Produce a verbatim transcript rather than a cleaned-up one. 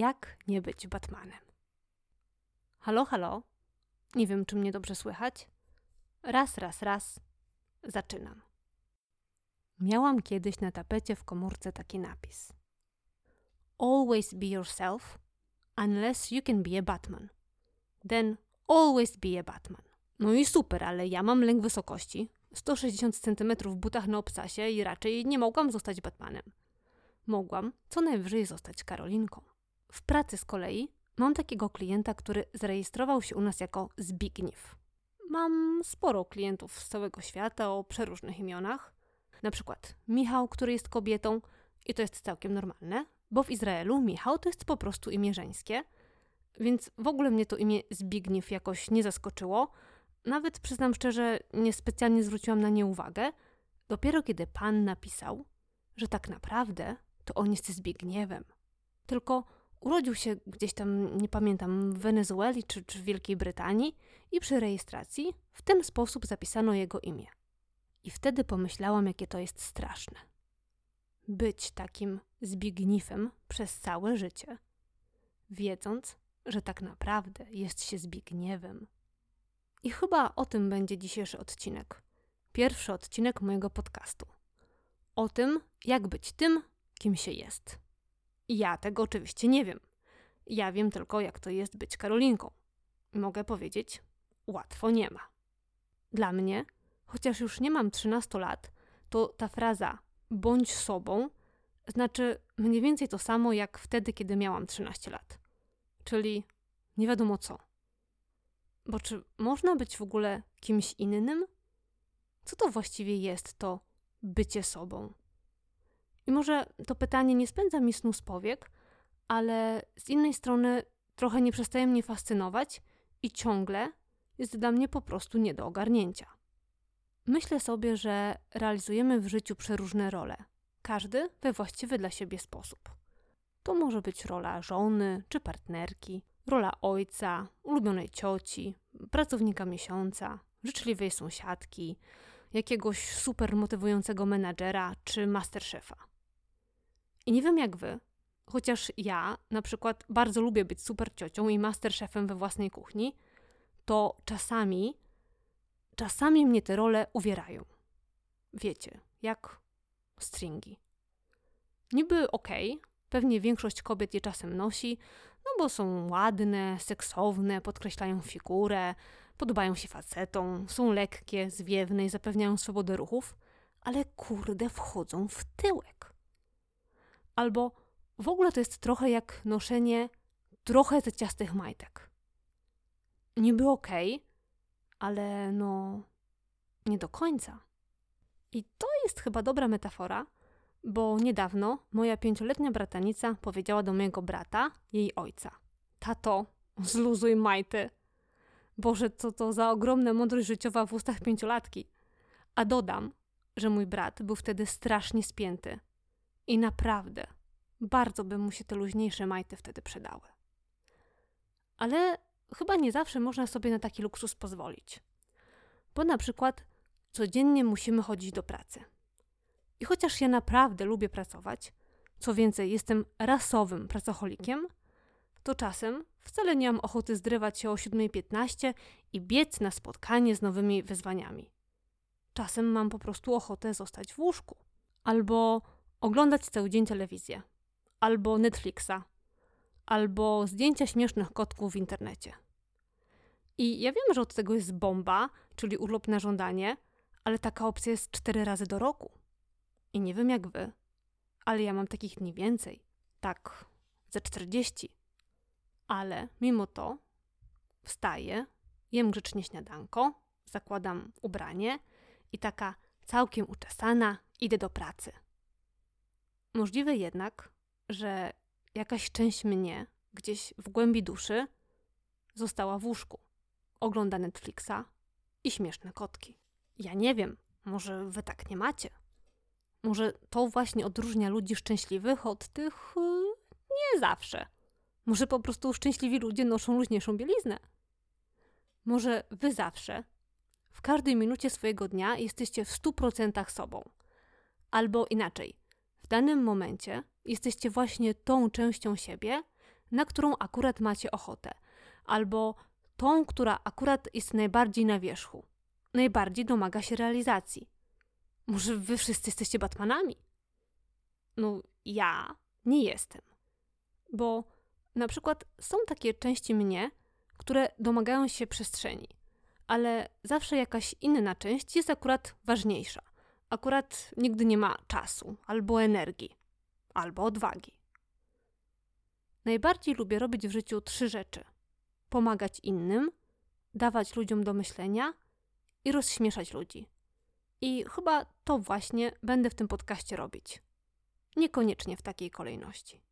Jak nie być Batmanem? Halo, halo. Nie wiem, czy mnie dobrze słychać. Raz, raz, raz. Zaczynam. Miałam kiedyś na tapecie w komórce taki napis. Always be yourself, unless you can be a Batman. Then always be a Batman. No i super, ale ja mam lęk wysokości. sto sześćdziesiąt centymetrów w butach na obcasie i raczej nie mogłam zostać Batmanem. Mogłam co najwyżej zostać Karolinką. W pracy z kolei mam takiego klienta, który zarejestrował się u nas jako Zbigniew. Mam sporo klientów z całego świata o przeróżnych imionach. Na przykład Michał, który jest kobietą i to jest całkiem normalne, bo w Izraelu Michał to jest po prostu imię żeńskie, więc w ogóle mnie to imię Zbigniew jakoś nie zaskoczyło. Nawet przyznam szczerze, niespecjalnie zwróciłam na nie uwagę, dopiero kiedy pan napisał, że tak naprawdę to on jest Zbigniewem. Tylko urodził się gdzieś tam, nie pamiętam, w Wenezueli czy, czy w Wielkiej Brytanii i przy rejestracji w ten sposób zapisano jego imię. I wtedy pomyślałam, jakie to jest straszne. Być takim Zbigniewem przez całe życie, wiedząc, że tak naprawdę jest się Zbigniewem. I chyba o tym będzie dzisiejszy odcinek. Pierwszy odcinek mojego podcastu. O tym, jak być tym, kim się jest. Ja tego oczywiście nie wiem. Ja wiem tylko, jak to jest być Karolinką. Mogę powiedzieć, łatwo nie ma. Dla mnie, chociaż już nie mam trzynastu lat, to ta fraza bądź sobą znaczy mniej więcej to samo, jak wtedy, kiedy miałam trzynaście lat. Czyli nie wiadomo co. Bo czy można być w ogóle kimś innym? Co to właściwie jest to bycie sobą? I może to pytanie nie spędza mi snu z powiek, ale z innej strony trochę nie przestaje mnie fascynować i ciągle jest dla mnie po prostu nie do ogarnięcia. Myślę sobie, że realizujemy w życiu przeróżne role, każdy we właściwy dla siebie sposób. To może być rola żony czy partnerki, rola ojca, ulubionej cioci, pracownika miesiąca, życzliwej sąsiadki, jakiegoś super motywującego menadżera czy masterszefa. I nie wiem jak wy, chociaż ja na przykład bardzo lubię być super ciocią i masterszefem we własnej kuchni, to czasami, czasami mnie te role uwierają. Wiecie, jak stringi. Niby okej, okay, pewnie większość kobiet je czasem nosi, no bo są ładne, seksowne, podkreślają figurę, podobają się facetom, są lekkie, zwiewne i zapewniają swobodę ruchów, ale kurde wchodzą w tyłek. Albo w ogóle to jest trochę jak noszenie trochę te ciastych majtek. Niby okej, okay, ale no nie do końca. I to jest chyba dobra metafora, bo niedawno moja pięcioletnia bratanica powiedziała do mojego brata, jej ojca: tato, zluzuj majty. Boże, co to za ogromna mądrość życiowa w ustach pięciolatki. A dodam, że mój brat był wtedy strasznie spięty. I naprawdę, bardzo by mu się te luźniejsze majty wtedy przydały. Ale chyba nie zawsze można sobie na taki luksus pozwolić. Bo na przykład codziennie musimy chodzić do pracy. I chociaż ja naprawdę lubię pracować, co więcej, jestem rasowym pracocholikiem, to czasem wcale nie mam ochoty zdrywać się o siódma piętnaście i biec na spotkanie z nowymi wyzwaniami. Czasem mam po prostu ochotę zostać w łóżku. Albo oglądać cały dzień telewizję. Albo Netflixa. Albo zdjęcia śmiesznych kotków w internecie. I ja wiem, że od tego jest bomba, czyli urlop na żądanie, ale taka opcja jest cztery razy do roku. I nie wiem jak wy, ale ja mam takich dni więcej. Tak, ze czterdzieści. Ale mimo to wstaję, jem grzecznie śniadanko, zakładam ubranie i taka całkiem uczesana idę do pracy. Możliwe jednak, że jakaś część mnie gdzieś w głębi duszy została w łóżku. Ogląda Netflixa i śmieszne kotki. Ja nie wiem, może wy tak nie macie. Może to właśnie odróżnia ludzi szczęśliwych od tych yy, nie zawsze. Może po prostu szczęśliwi ludzie noszą luźniejszą bieliznę. Może wy zawsze, w każdej minucie swojego dnia jesteście w stu procentach sobą. Albo inaczej, w danym momencie jesteście właśnie tą częścią siebie, na którą akurat macie ochotę, albo tą, która akurat jest najbardziej na wierzchu, najbardziej domaga się realizacji. Może wy wszyscy jesteście Batmanami? No ja nie jestem, bo na przykład są takie części mnie, które domagają się przestrzeni, ale zawsze jakaś inna część jest akurat ważniejsza. Akurat nigdy nie ma czasu, albo energii, albo odwagi. Najbardziej lubię robić w życiu trzy rzeczy. Pomagać innym, dawać ludziom do myślenia i rozśmieszać ludzi. I chyba to właśnie będę w tym podcaście robić. Niekoniecznie w takiej kolejności.